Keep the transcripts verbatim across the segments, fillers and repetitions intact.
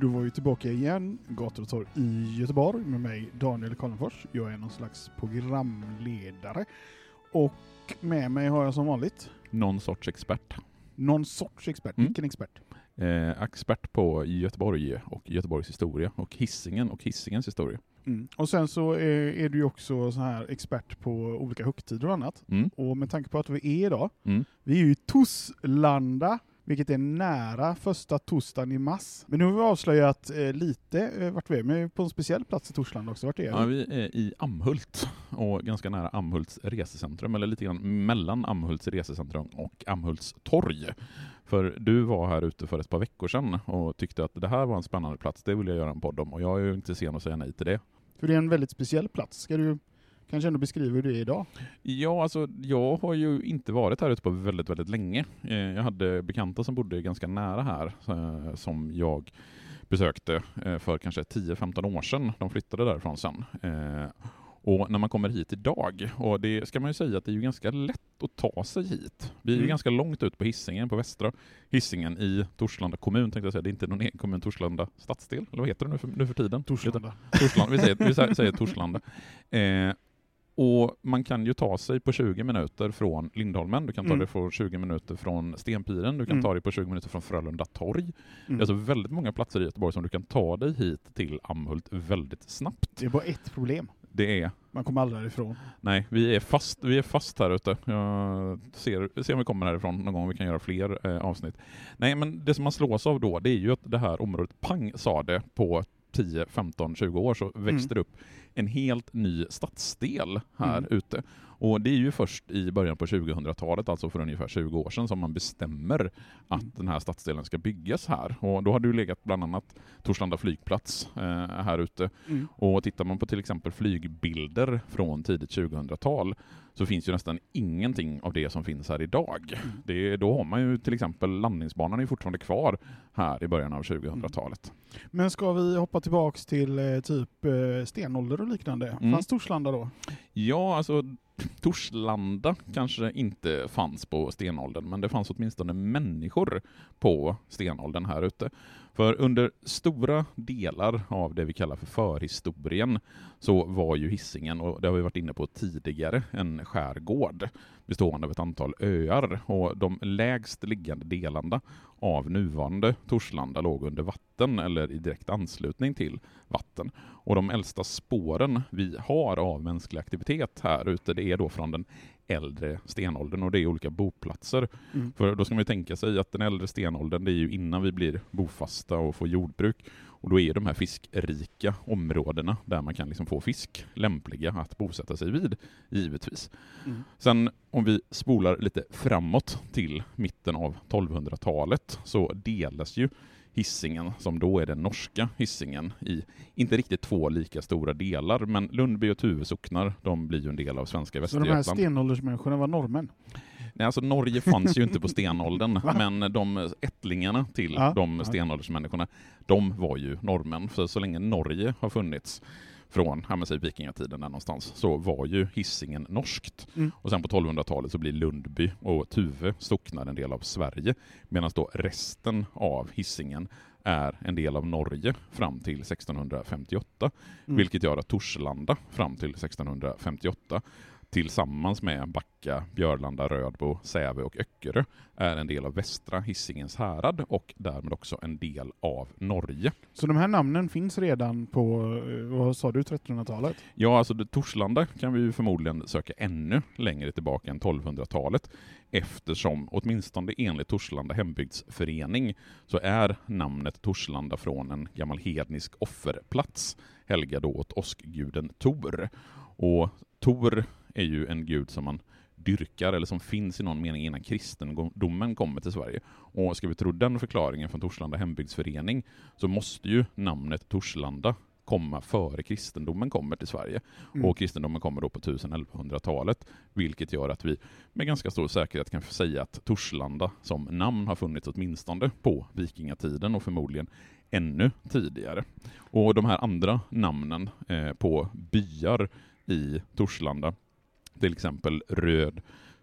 Då var vi tillbaka igen, gator och torg i Göteborg med mig Daniel Karlfors. Jag är någon slags programledare och med mig har jag som vanligt någon sorts expert. Någon sorts expert, mm. Vilken expert? Eh, expert på Göteborg och Göteborgs historia och Hisingen och Hisingens historia. Mm. Och sen så är, är du ju också så här expert på olika högtider och annat. Mm. Och med tanke på att vi är idag, mm. vi är ju Torslanda. Vilket är nära första torsdagen i mars. Men nu har vi avslöjat eh, lite eh, vart vi är. Men vi är på en speciell plats i Torslanda också. Vart är vi? Ja, vi är i Amhult. Och ganska nära Amhults resecentrum. Eller lite grann mellan Amhults resecentrum och Amhults torg. För du var här ute för ett par veckor sedan. Och tyckte att det här var en spännande plats. Det vill jag göra en podd om. Och jag är ju inte sen att säga nej till det. För det är en väldigt speciell plats. Ska du... Kanske ändå beskriver hur det är idag? Ja, alltså jag har ju inte varit här ute på väldigt, väldigt länge. Eh, jag hade bekanta som bodde ganska nära här eh, som jag besökte eh, för kanske tio femton år sedan. De flyttade därifrån sen. Eh, och när man kommer hit idag, och det ska man ju säga att det är ju ganska lätt att ta sig hit. Vi är ju mm. ganska långt ut på Hisingen, på västra Hisingen i Torslanda kommun tänkte jag säga. Det är inte någon egen kommun, Torslanda stadsdel, eller vad heter det nu för, nu för tiden? Torslanda. Torslanda. Vi säger, vi säger Torslanda. Eh, Och man kan ju ta sig på tjugo minuter från Lindholmen. Du kan ta mm. dig på tjugo minuter från Stenpiren. Du kan mm. ta dig på tjugo minuter från Frölunda torg. Mm. Det är alltså väldigt många platser i Göteborg som du kan ta dig hit till Amhult väldigt snabbt. Det är bara ett problem. Det är... Man kommer aldrig ifrån. Nej, vi är fast, vi är fast här ute. Jag ser, ser om vi kommer härifrån någon gång. Vi kan göra fler eh, avsnitt. Nej, men det som man slås av då, det är ju att det här området, pang, sa det på tio, femton, tjugo år så växte det mm. upp en helt ny stadsdel här mm. ute. Och det är ju först i början på tjugohundratalet, alltså för ungefär tjugo år sedan, som man bestämmer att mm. den här stadsdelen ska byggas här. Och då har du legat bland annat Torslanda flygplats eh, här ute. Mm. Och tittar man på till exempel flygbilder från tidigt tjugohundratal så finns ju nästan ingenting av det som finns här idag. Mm. Det, då har man ju till exempel landningsbanan är fortfarande kvar här i början av tjugohundratalet. Mm. Men ska vi hoppa tillbaka till eh, typ eh, stenålder och liknande? Mm. Fanns Torslanda då? Ja, alltså... Torslanda kanske inte fanns på stenåldern, men det fanns åtminstone människor på stenåldern här ute. För under stora delar av det vi kallar för förhistorien så var ju Hisingen, och det har vi varit inne på tidigare, en skärgård bestående av ett antal öar. Och de lägst liggande delarna av nuvarande Torslanda låg under vatten eller i direkt anslutning till vatten. Och de äldsta spåren vi har av mänsklig aktivitet här ute, det är då från den äldre stenåldern, och det är olika boplatser. Mm. För då ska man ju tänka sig att den äldre stenåldern, det är ju innan vi blir bofasta och får jordbruk. Och då är de här fiskrika områdena där man kan liksom få fisk lämpliga att bosätta sig vid, givetvis. Mm. Sen om vi spolar lite framåt till mitten av tolvhundratalet så delas ju Hisingen, som då är den norska Hisingen, i inte riktigt två lika stora delar, men Lundby och Tuve socknar, de blir ju en del av svenska Västergötland. Så de här stenåldersmänniskorna var norrmän? Nej, alltså Norge fanns ju inte på stenåldern, men de ättlingarna till ja, de stenåldersmänniskorna, de var ju norrmän, för så länge Norge har funnits från vikingatiden där någonstans så var ju Hisingen norskt. Mm. Och sen på tolvhundratalet så blir Lundby och Tuve socknar en del av Sverige, medan då resten av Hisingen är en del av Norge fram till sextonhundrafemtioåtta. Mm. Vilket gör att Torslanda fram till sextonhundrafemtioåtta tillsammans med Backa, Björlanda, Rödbo, Säve och Öckerö är en del av västra Hisingens härad och därmed också en del av Norge. Så de här namnen finns redan på, vad sa du, trettonhundratalet? Ja, alltså Torslanda kan vi ju förmodligen söka ännu längre tillbaka än tolvhundratalet eftersom, åtminstone enligt Torslanda Hembygdsförening, så är namnet Torslanda från en gammal hednisk offerplats helgad åt åskguden Tor. Och Tor är ju en gud som man dyrkar eller som finns i någon mening innan kristendomen kommer till Sverige. Och ska vi tro den förklaringen från Torslanda Hembygdsförening så måste ju namnet Torslanda komma före kristendomen kommer till Sverige. Mm. Och kristendomen kommer då på elvahundratalet, vilket gör att vi med ganska stor säkerhet kan säga att Torslanda som namn har funnits åtminstone på vikingatiden och förmodligen ännu tidigare. Och de här andra namnen eh, på byar i Torslanda, till exempel Röd,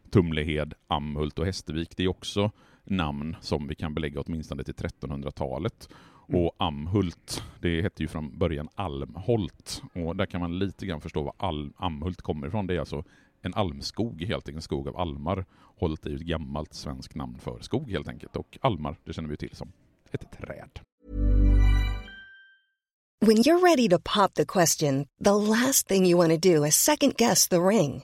Tumlehed, Amhult och Hästervik, det är också namn som vi kan belägga åtminstone till trettonhundratalet. Och Amhult, det hette ju från början Almholt. Och där kan man lite grann förstå var Al- Amhult kommer ifrån. Det är alltså en almskog, helt enkelt en skog av almar. Holt är ju ett gammalt svenskt namn för skog helt enkelt. Och almar, det känner vi till som ett träd. When you're ready to pop the question, the last thing you want to do is second guess the ring.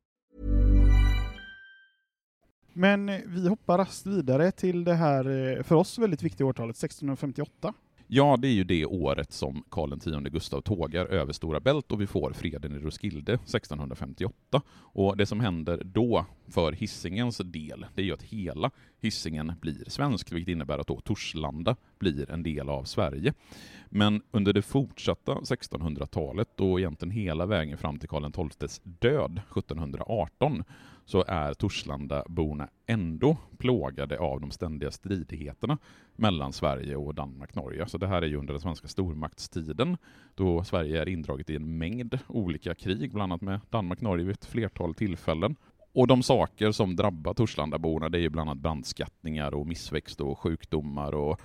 Men vi hoppar rast vidare till det här för oss väldigt viktiga årtalet sextonhundrafemtioåtta. Ja, det är ju det året som Karl den tionde Gustav tågar över Stora Bält och vi får freden i Roskilde sextonhundrafemtioåtta. Och det som händer då för Hisingens del, det är ju att hela Hisingen blir svensk, vilket innebär att då Torslanda blir en del av Sverige. Men under det fortsatta sextonhundratalet och egentligen hela vägen fram till Karl den tolftes död sjuttonhundraarton så är Torslandaborna ändå plågade av de ständiga stridigheterna mellan Sverige och Danmark-Norge. Så det här är ju under den svenska stormaktstiden då Sverige är indraget i en mängd olika krig, bland annat med Danmark-Norge vid ett flertal tillfällen. Och de saker som drabbar Torslandaborna, det är ju bland annat brandskattningar och missväxt och sjukdomar och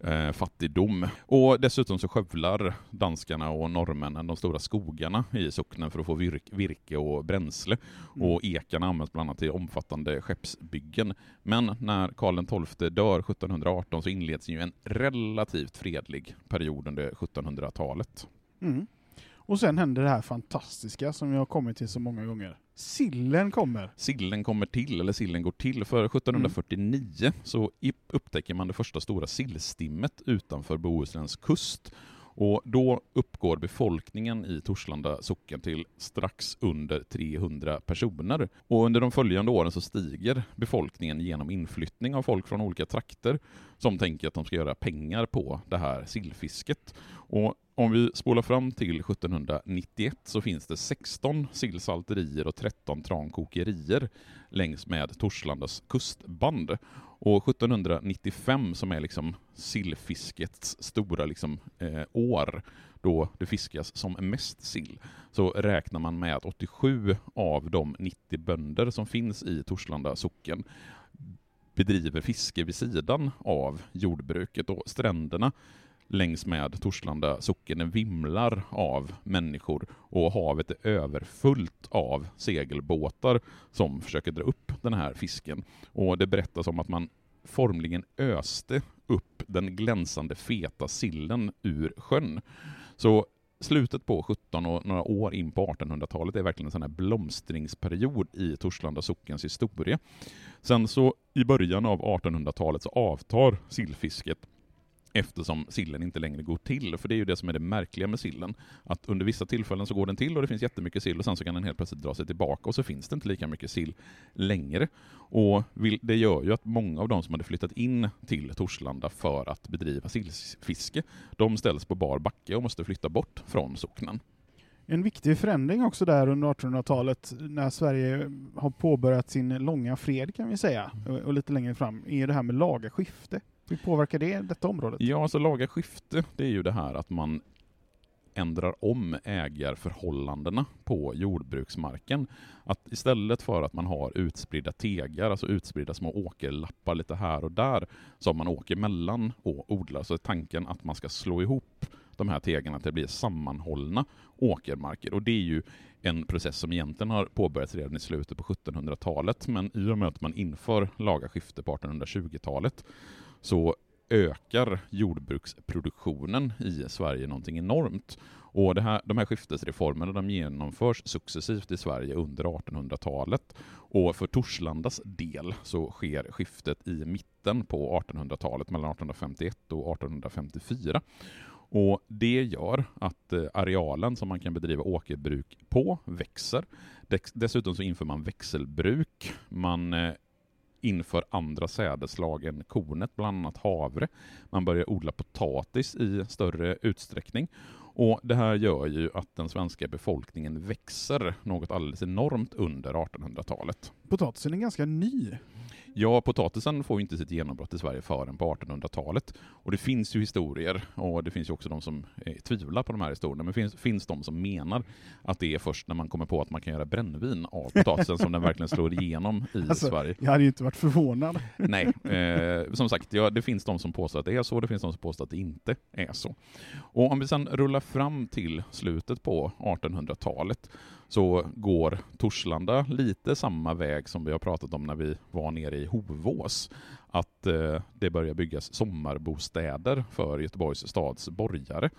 eh, fattigdom. Och dessutom så skövlar danskarna och norrmännen de stora skogarna i socknen för att få virk, virke och bränsle. Mm. Och ekarna används bland annat i omfattande skeppsbyggen. Men när Karl den tolfte dör sjuttonhundraarton så inleds ju en relativt fredlig period under sjuttonhundratalet. Mm. Och sen händer det här fantastiska som jag har kommit till så många gånger. Sillen kommer. Sillen kommer till, eller sillen går till. För sjuttonhundrafyrtionio mm. så upptäcker man det första stora sillstimmet utanför Bohusläns kust. Och då uppgår befolkningen i Torslanda socken till strax under trehundra personer. Och under de följande åren så stiger befolkningen genom inflyttning av folk från olika trakter som tänker att de ska göra pengar på det här sillfisket. Och om vi spolar fram till sjuttonhundranittioett så finns det sexton sillsalterier och tretton trankokerier längs med Torslandas kustband. Och sjuttonhundranittiofem som är liksom sillfiskets stora liksom, eh, år då det fiskas som mest sill, så räknar man med att åttiosju av de nittio bönder som finns i Torslanda socken bedriver fiske vid sidan av jordbruket, och stränderna längs med Torslanda socken vimlar av människor och havet är överfullt av segelbåtar som försöker dra upp den här fisken. Och det berättas om att man formligen öste upp den glänsande feta sillen ur sjön. Så slutet på sjuttonhundratalet och några år in på artonhundratalet är verkligen en sån här blomstringsperiod i Torslanda sockens historia. Sen så i början av artonhundratalet så avtar sillfisket eftersom sillen inte längre går till. För det är ju det som är det märkliga med sillen. Att under vissa tillfällen så går den till och det finns jättemycket sill och sen så kan den helt plötsligt dra sig tillbaka och så finns det inte lika mycket sill längre. Och det gör ju att många av de som hade flyttat in till Torslanda för att bedriva sillfiske, de ställs på bar backe och måste flytta bort från socknen. En viktig förändring också där under artonhundratalet när Sverige har påbörjat sin långa fred kan vi säga och lite längre fram är det här med laga skifte. Hur påverkar det detta området? Ja, alltså laga skifte, det är ju det här att man ändrar om ägarförhållandena på jordbruksmarken. Att istället för att man har utspridda tegar, alltså utspridda små åkerlappar lite här och där som man åker mellan och odlar, så är tanken att man ska slå ihop de här tegarna att det blir sammanhållna åkermarker. Och det är ju en process som egentligen har påbörjats redan i slutet på sjuttonhundratalet, men i och med att man inför laga skifte på artonhundratjugotalet så ökar jordbruksproduktionen i Sverige någonting enormt. Och det här, de här skiftesreformerna de genomförs successivt i Sverige under artonhundratalet. Och för Torslandas del så sker skiftet i mitten på artonhundratalet mellan artonhundrafemtioett och artonhundrafemtiofyra. Och det gör att arealen som man kan bedriva åkerbruk på växer. Dessutom så inför man växelbruk. Man inför andra sädeslag än kornet, bland annat havre. Man börjar odla potatis i större utsträckning. Och det här gör ju att den svenska befolkningen växer något alldeles enormt under artonhundratalet. Potatisen är ganska ny. Ja, potatisen får ju inte sitt genombrott i Sverige förrän på artonhundratalet. Och det finns ju historier, och det finns ju också de som eh, tvivlar på de här historierna. Men det finns, finns de som menar att det är först när man kommer på att man kan göra brännvin av potatisen som den verkligen slår igenom i alltså, Sverige. Jag hade ju inte varit förvånad. Nej, eh, som sagt, ja, det finns de som påstår att det är så, det finns de som påstår att det inte är så. Och om vi sedan rullar fram till slutet på artonhundratalet så går Torslanda lite samma väg som vi har pratat om när vi var nere i Hovås. Att eh, det börjar byggas sommarbostäder för Göteborgs stads borgare.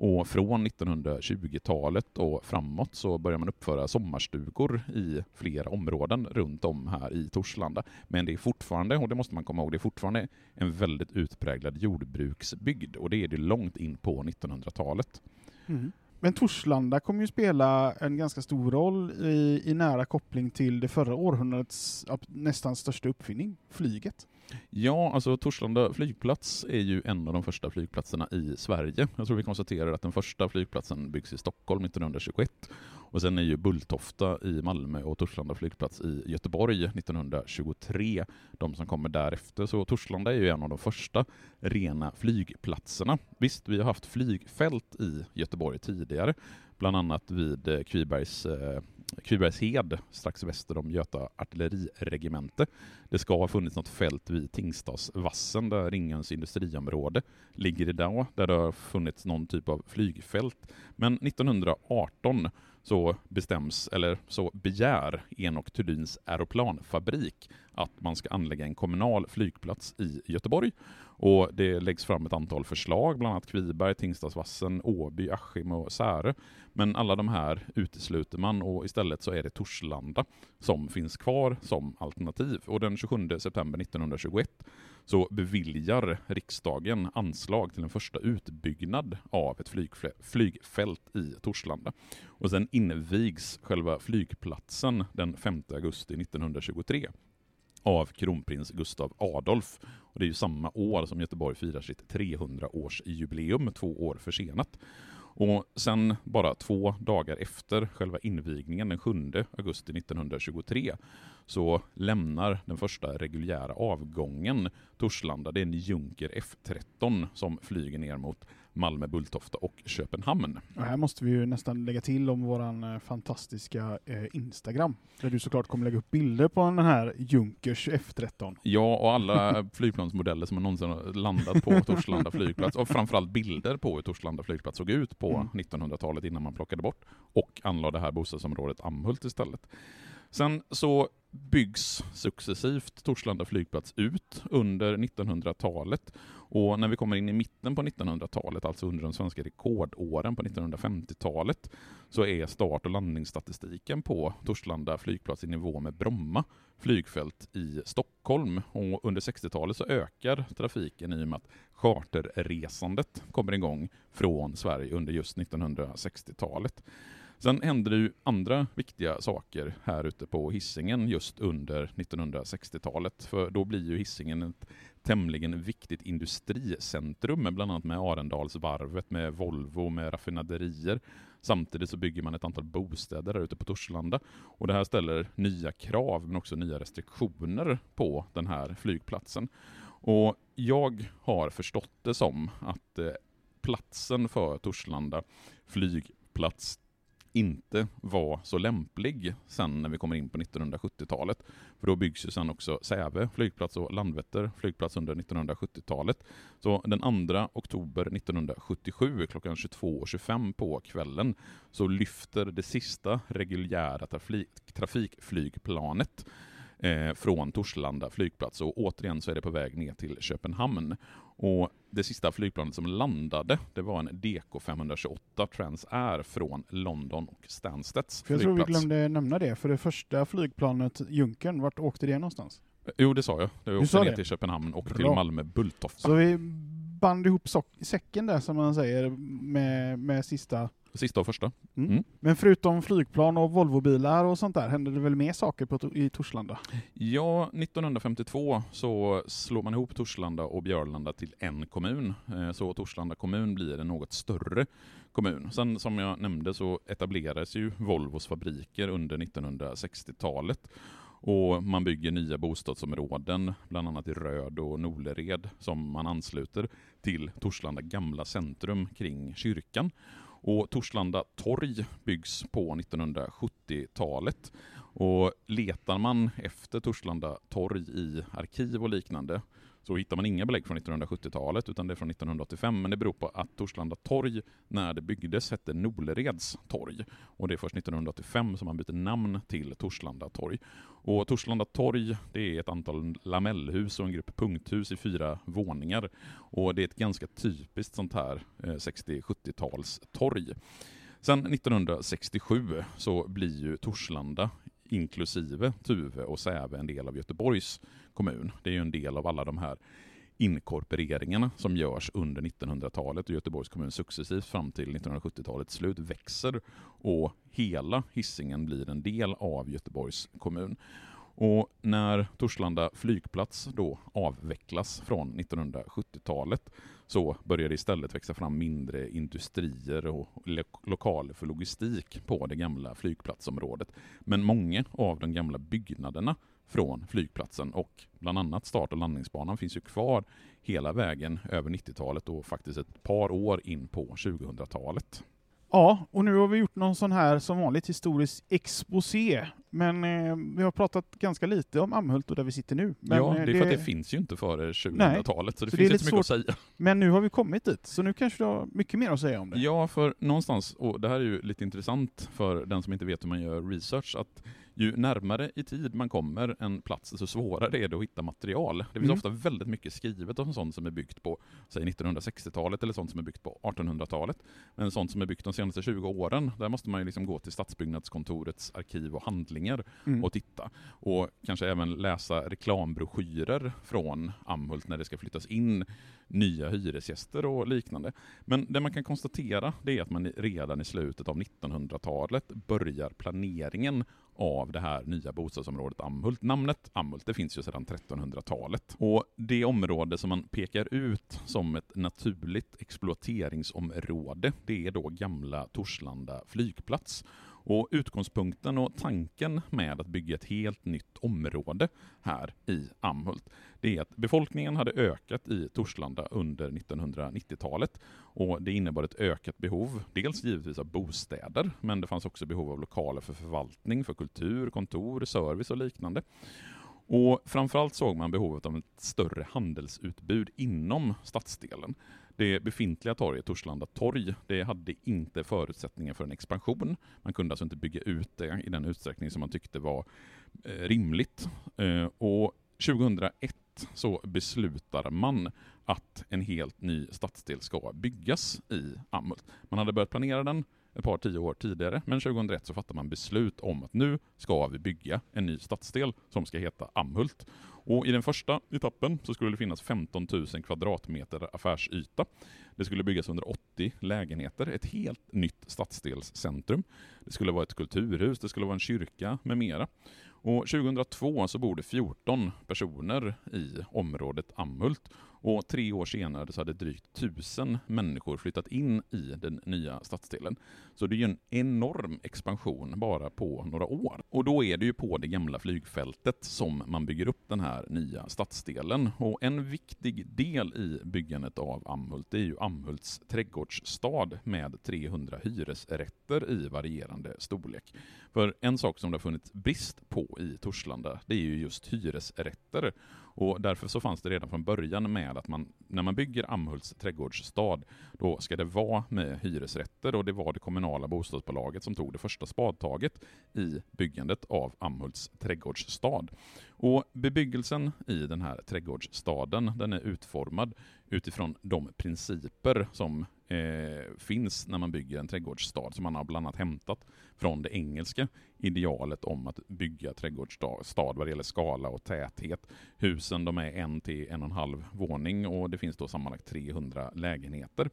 Och från nittonhundratjugotalet och framåt så börjar man uppföra sommarstugor i flera områden runt om här i Torslanda. Men det är fortfarande, och det måste man komma ihåg, det är fortfarande en väldigt utpräglad jordbruksbygd. Och det är det långt in på nittonhundratalet. Mm. Men Torslanda kommer ju spela en ganska stor roll i, i nära koppling till det förra århundradets nästan största uppfinning, flyget. Ja, alltså Torslanda flygplats är ju en av de första flygplatserna i Sverige. Jag tror vi konstaterar att den första flygplatsen byggs i Stockholm nittonhundratjugoett. Och sen är ju Bulltofta i Malmö och Torslanda flygplats i Göteborg nittonhundratjugotre. De som kommer därefter. Så Torslanda är ju en av de första rena flygplatserna. Visst, vi har haft flygfält i Göteborg tidigare. Bland annat vid Kvibergs... Kvibergshed strax väster om Göta artilleriregemente. Det ska ha funnits något fält vid Tingstadsvassen där Ringens industriområde ligger idag, där det har funnits någon typ av flygfält. Men nittonhundraarton så bestäms, eller så begär Enoch Tudyns aeroplanfabrik att man ska anlägga en kommunal flygplats i Göteborg. Och det läggs fram ett antal förslag, bland annat Kviberg, Tingstadsvassen, Åby, Askim och Särö. Men alla de här utesluter man och istället så är det Torslanda som finns kvar som alternativ. Och den tjugosjunde september nittonhundratjugoett så beviljar riksdagen anslag till en första utbyggnad av ett flygf- flygfält i Torslanda. Och sen invigs själva flygplatsen den femte augusti nittonhundratjugotre. Av kronprins Gustaf Adolf. Och det är ju samma år som Göteborg firar sitt trehundraårsjubileum, två år försenat. Och sen bara två dagar efter själva invigningen den sjunde augusti nittonhundratjugotre så lämnar den första reguljära avgången Torslanda. Det är en Junker F tretton som flyger ner mot Malmö, Bulltofta och Köpenhamn. Och här måste vi ju nästan lägga till om våran fantastiska eh, Instagram. Där du såklart kommer lägga upp bilder på den här Junkers F tretton. Ja, och alla flygplansmodeller som har någonsin landat på Torslanda flygplats. Och framförallt bilder på hur Torslanda flygplats såg ut på mm. nittonhundratalet innan man plockade bort. Och anlade det här bostadsområdet Amhult istället. Sen så byggs successivt Torslanda flygplats ut under nittonhundratalet, och när vi kommer in i mitten på nittonhundratalet, alltså under de svenska rekordåren på nittonhundrafemtiotalet, så är start- och landningsstatistiken på Torslanda flygplats i nivå med Bromma flygfält i Stockholm, och under sextiotalet så ökar trafiken i och med att charterresandet kommer igång från Sverige under just nittonhundrasextiotalet. Sen händer det ju andra viktiga saker här ute på Hisingen just under nittonhundrasextiotalet. För då blir ju Hisingen ett tämligen viktigt industricentrum, med bland annat med Arendalsvarvet, med Volvo, med raffinaderier. Samtidigt så bygger man ett antal bostäder där ute på Torslanda. Och det här ställer nya krav men också nya restriktioner på den här flygplatsen. Och jag har förstått det som att eh, platsen för Torslanda flygplats inte var så lämplig sen när vi kommer in på nittonhundrasjuttiotalet. För då byggs ju sen också Säve flygplats och Landvetter flygplats under nittonhundrasjuttiotalet. Så den andra oktober nittonhundrasjuttiosju klockan tjugotvå och tjugofem på kvällen så lyfter det sista reguljära trafik- trafikflygplanet eh, från Torslanda flygplats. Och återigen så är det på väg ner till Köpenhamn. Och det sista flygplanet som landade, det var en D K femhundratjugoåtta Transair från London och Stansteds flygplats. Jag tror vi glömde nämna det, för det första flygplanet, Junkern, vart åkte det någonstans? Jo, det sa jag. Det åkte sa ner det? till Köpenhamn och Bra. till Malmö Bulltofta. Så vi band ihop sock- säcken där, som man säger, med, med sista... Sista och första. Mm. Mm. Men förutom flygplan och Volvobilar och sånt där, hände det väl mer saker på to- i Torslanda? Ja, nittonhundrafemtiotvå så slår man ihop Torslanda och Björlanda till en kommun. Så Torslanda kommun blir en något större kommun. Sen som jag nämnde så etablerades ju Volvos fabriker under nittonhundrasextiotalet. Och man bygger nya bostadsområden, bland annat i Röd och Nolered, som man ansluter till Torslanda gamla centrum kring kyrkan. Och Torslanda torg byggs på nittonhundrasjuttiotalet, och letar man efter Torslanda torg i arkiv och liknande så hittar man inga belägg från nittonhundrasjuttiotalet, utan det är från nittonhundraåttiofem, men det beror på att Torslanda torg när det byggdes hette Nolereds torg, och det är först nittonhundraåttiofem som man byter namn till Torslanda torg. Och Torslanda torg, det är ett antal lamellhus och en grupp punkthus i fyra våningar, och det är ett ganska typiskt sånt här sextio-sjuttio-tals torg. Sen nittonhundrasextiosju så blir ju Torslanda inklusive Tuve och Säve en del av Göteborgs kommun. Det är ju en del av alla de här inkorporeringarna som görs under nittonhundratalet, och Göteborgs kommun successivt fram till nittonhundrasjuttiotalets slut växer, och hela Hisingen blir en del av Göteborgs kommun. Och när Torslanda flygplats då avvecklas från nittonhundrasjuttiotalet så börjar det istället växa fram mindre industrier och lo- lokaler för logistik på det gamla flygplatsområdet. Men många av de gamla byggnaderna från flygplatsen och bland annat start- och landningsbanan finns ju kvar hela vägen över nittiotalet och faktiskt ett par år in på tjugohundratalet. Ja, och nu har vi gjort någon sån här som vanligt historisk exposé. Men eh, vi har pratat ganska lite om Amhult och där vi sitter nu. Men, ja, det är det... för att det finns ju inte före tjugohundratalet, så det så finns det inte så mycket svårt... att säga. Men nu har vi kommit dit, så nu kanske du har mycket mer att säga om det. Ja, för någonstans, och det här är ju lite intressant för den som inte vet hur man gör research, att ju närmare i tid man kommer en plats, så svårare är det att hitta material. Det finns mm. ofta väldigt mycket skrivet om sånt som är byggt på säg nittonhundrasextiotalet eller sånt som är byggt på artonhundratalet. Men sånt som är byggt de senaste tjugo åren, där måste man ju liksom gå till Stadsbyggnadskontorets arkiv och handlingar mm. och titta. Och kanske även läsa reklambroschyrer från Amhult när det ska flyttas in nya hyresgäster och liknande. Men det man kan konstatera, det är att man redan i slutet av nittonhundratalet börjar planeringen av det här nya bostadsområdet Amhult. Namnet Amhult, det finns ju sedan trettonhundratalet. Och det område som man pekar ut som ett naturligt exploateringsområde, det är då gamla Torslanda flygplats. Och utgångspunkten och tanken med att bygga ett helt nytt område här i Amhult, det är att befolkningen hade ökat i Torslanda under nittonhundranittiotalet, och det innebar ett ökat behov, dels givetvis av bostäder, men det fanns också behov av lokaler för förvaltning, för kultur, kontor, service och liknande. Och framförallt såg man behovet av ett större handelsutbud inom stadsdelen. Det befintliga torget, Torslanda torg, det hade inte förutsättningar för en expansion. Man kunde alltså inte bygga ut det i den utsträckning som man tyckte var rimligt. Och tjugohundraett så beslutar man att en helt ny stadsdel ska byggas i Amhult. Man hade börjat planera den ett par tio år tidigare, men tjugohundraett så fattar man beslut om att nu ska vi bygga en ny stadsdel som ska heta Amhult. Och i den första etappen så skulle det finnas femton tusen kvadratmeter affärsyta. Det skulle byggas hundraåttio lägenheter, ett helt nytt stadsdelscentrum. Det skulle vara ett kulturhus, det skulle vara en kyrka med mera. Och tjugohundratvå så bodde fjorton personer i området Amhult. Och tre år senare så hade drygt tusen människor flyttat in i den nya stadsdelen. Så det är ju en enorm expansion bara på några år. Och då är det ju på det gamla flygfältet som man bygger upp den här nya stadsdelen. Och en viktig del i byggandet av Amhult är ju Amhults trädgårdsstad med trehundra hyresrätter i varierande storlek. För en sak som det har funnits brist på i Torslanda, det är ju just hyresrätter. Och därför så fanns det redan från början med att man, när man bygger Amhults trädgårdsstad, då ska det vara med hyresrätter, och det var det kommunala bostadsbolaget som tog det första spadtaget i byggandet av Amhults trädgårdsstad. Och bebyggelsen i den här trädgårdsstaden, den är utformad utifrån de principer som eh, finns när man bygger en trädgårdsstad, som man har bland annat hämtat från det engelska idealet om att bygga trädgårdsstad vad det gäller skala och täthet. Husen, de är en till en och en halv våning, och det finns då sammanlagt trehundra lägenheter.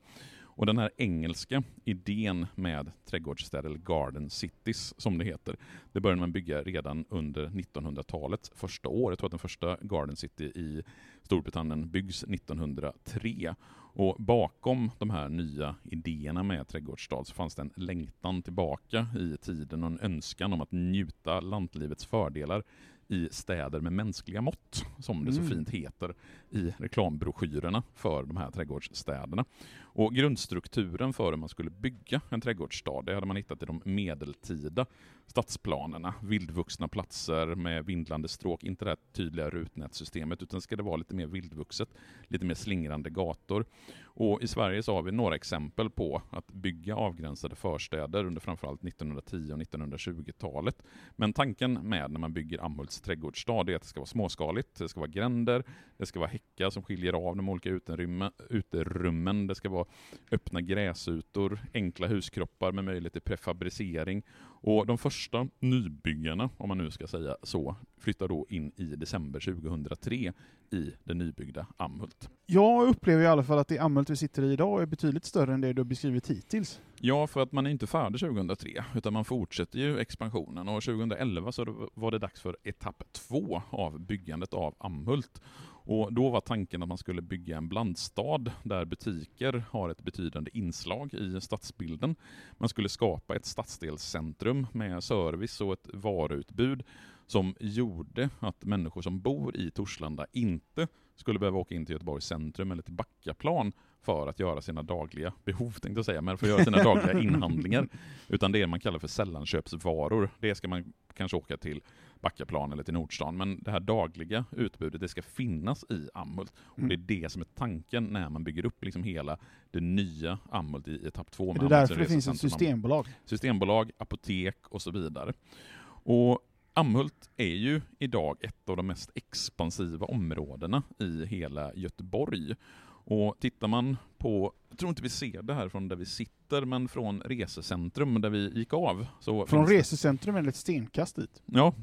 Och den här engelska idén med trädgårdsstäder, eller garden cities som det heter, det började man bygga redan under nittonhundratalets första år. Jag tror att den första garden city i Storbritannien byggs nittonhundratre. Och bakom de här nya idéerna med trädgårdsstad så fanns det en längtan tillbaka i tiden och en önskan om att njuta lantlivets fördelar i städer med mänskliga mått, som det så fint heter i reklambroschyrerna för de här trädgårdsstäderna. Och grundstrukturen för hur man skulle bygga en trädgårdsstad, det hade man hittat i de medeltida stadsplanerna. Vildvuxna platser med vindlande stråk, inte det här tydliga rutnätsystemet, utan ska det vara lite mer vildvuxet, lite mer slingrande gator. Och i Sverige så har vi några exempel på att bygga avgränsade förstäder under framförallt nittonhundratio- och nittonhundratjugotalet. Men tanken med när man bygger Amhults trädgårdsstad är att det ska vara småskaligt, det ska vara gränder, det ska vara häckar som skiljer av de olika uterummen, det ska vara öppna gräsytor, enkla huskroppar med möjlighet till prefabricering. Och de första nybyggarna, om man nu ska säga så, flyttar då in i december tjugohundratre i det nybyggda Amhult. Jag upplever i alla fall att det Amhult vi sitter i idag är betydligt större än det du har beskrivit hittills. Ja, för att man är inte färdig tjugohundratre, utan man fortsätter ju expansionen. Och tjugohundraelva så var det dags för etapp två av byggandet av Amhult. Och då var tanken att man skulle bygga en blandstad där butiker har ett betydande inslag i stadsbilden. Man skulle skapa ett stadsdelscentrum med service och ett varuutbud som gjorde att människor som bor i Torslanda inte skulle behöva åka in till Göteborgs centrum eller till Backaplan för att göra sina dagliga behov, tänkte jag säga, men för att göra sina dagliga inhandlingar. Utan det man kallar för sällanköpsvaror, det ska man kanske åka till Backaplan eller till Nordstan. Men det här dagliga utbudet, det ska finnas i Amhult. Och det är det som är tanken när man bygger upp liksom hela det nya Amhult i etapp två. Med är det därför det finns ett systembolag? Systembolag, apotek och så vidare. Och Amhult är ju idag ett av de mest expansiva områdena i hela Göteborg. Och tittar man på, jag tror inte vi ser det här från där vi sitter, men från resecentrum där vi gick av. Så från resecentrum eller ett stenkast dit? Ja,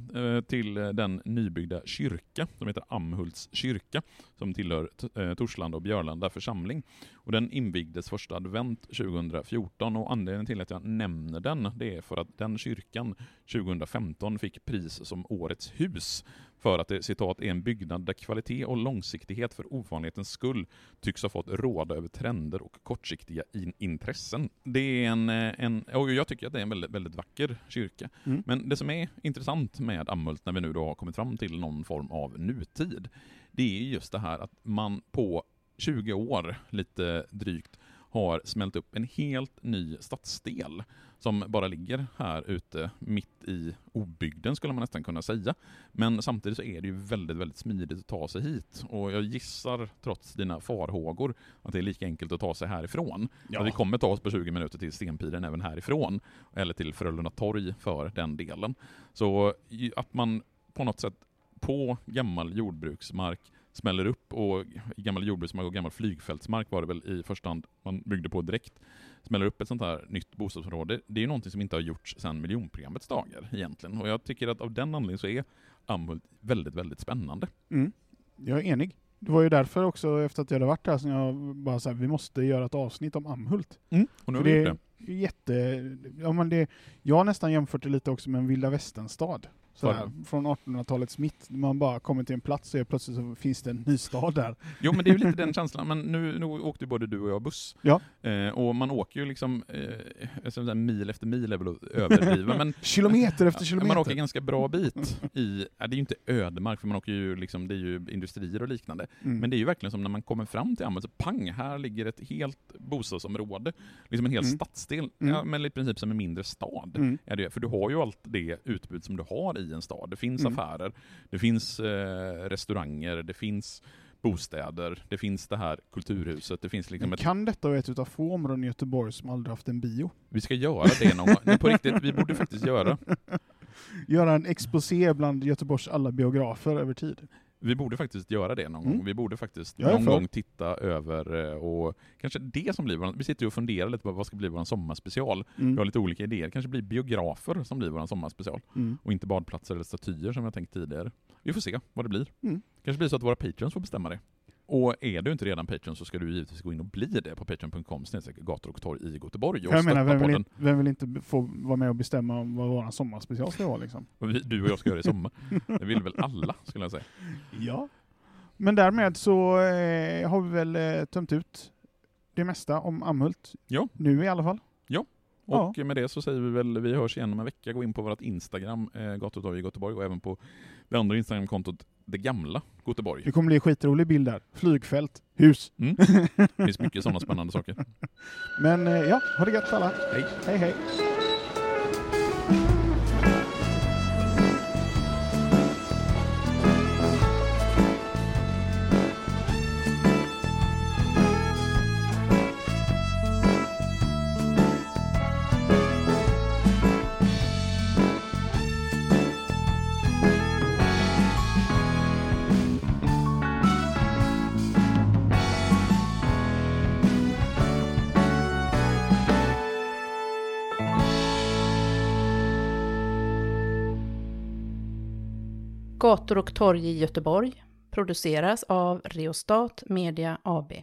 till den nybyggda kyrka som heter Amhults kyrka, som tillhör Torslanda och Björlanda församling. Och den invigdes första advent tjugohundrafjorton, och anledningen till att jag nämner den, det är för att den kyrkan tjugohundrafemton fick pris som årets hus. För att det, citat, är en byggnad där kvalitet och långsiktighet för ovanlighetens skull tycks ha fått råda över trender och kortsiktiga in- intressen. Det är en, en, och jag tycker att det är en väldigt, väldigt vacker kyrka. Mm. Men det som är intressant med Amhult när vi nu då har kommit fram till någon form av nutid, det är just det här att man på tjugo år, lite drygt, har smält upp en helt ny stadsdel som bara ligger här ute mitt i obygden, skulle man nästan kunna säga. Men samtidigt så är det ju väldigt, väldigt smidigt att ta sig hit. Och jag gissar, trots dina farhågor, att det är lika enkelt att ta sig härifrån. Ja. Så vi kommer ta oss på tjugo minuter till Stenpiren även härifrån. Eller till Frölunda torg för den delen. Så att man på något sätt på gammal jordbruksmark smäller upp, och gammal jordbruksmark och gammal flygfältsmark var det väl i första hand man byggde på direkt, smäller upp ett sånt här nytt bostadsområde. Det är ju någonting som inte har gjorts sedan miljonprogrammets dagar egentligen. Och jag tycker att av den anledningen så är Amhult väldigt, väldigt spännande. Mm. Jag är enig. Det var ju därför också, efter att jag hade varit här, som jag bara sa, vi måste göra ett avsnitt om Amhult. Mm. Och nu har vi gjort det. Jätte, ja, men det, jag har nästan jämfört det lite också med en vilda västernstad. Sådär, från artonhundratalets mitt. Man bara kommer till en plats och plötsligt så finns det en ny stad där. Jo, men det är ju lite den känslan. Men nu, nu åkte ju både du och jag buss. Ja. Eh, och man åker ju liksom eh, mil efter mil är väl att överdriva. Men, kilometer efter kilometer. Man åker ganska bra bit i, det är ju inte ödemark, för man åker ju liksom, det är ju industrier och liknande. Mm. Men det är ju verkligen som när man kommer fram till Amhult, så pang, här ligger ett helt bostadsområde. Liksom en hel mm. stadsdel. Mm. Ja, men i princip som en mindre stad. Mm. Är det, för du har ju allt det utbud som du har i en stad. Det finns mm. affärer, det finns eh, restauranger, det finns bostäder, det finns det här kulturhuset, det finns liksom... Men kan ett... detta vara ett utav få områden i Göteborg som aldrig haft en bio? Vi ska göra det någon gång. På riktigt, vi borde faktiskt göra. Göra en exposé bland Göteborgs alla biografer över tid. Vi borde faktiskt göra det någon mm. gång. Vi borde faktiskt någon gång titta över, och kanske det som blir vår... Vi sitter ju och funderar lite på vad ska bli vår sommarspecial. Mm. Vi har lite olika idéer. Kanske blir biografer som blir vår sommarspecial. Mm. Och inte badplatser eller statyer som jag tänkt tidigare. Vi får se vad det blir. Mm. Kanske blir så att våra patrons får bestämma det. Och är du inte redan Patreon så ska du givetvis gå in och bli det på patreon punkt com gator och torg i Göteborg. Jag menar, vem vill, inte, vem vill inte få vara med och bestämma om vad vår sommarspecial ska vara? Liksom? Du och jag ska göra i sommar. Det vill väl alla, skulle jag säga. Ja, men därmed så eh, har vi väl eh, tömt ut det mesta om Amhult. Ja. Nu i alla fall. Ja. Och ja. Med det så säger vi väl, vi hörs igen om en vecka. Gå in på vårt Instagram, eh, gator och torg i Göteborg, och även på det andra Instagram-kontot, det gamla Göteborg. Det kommer bli skitrolig bild där. Flygfält, hus. Mm. Det finns mycket sådana spännande saker. Men eh, ja, ha det gött alla. Hej. Hej, hej. Gator och torg i Göteborg produceras av Reostat Media A B.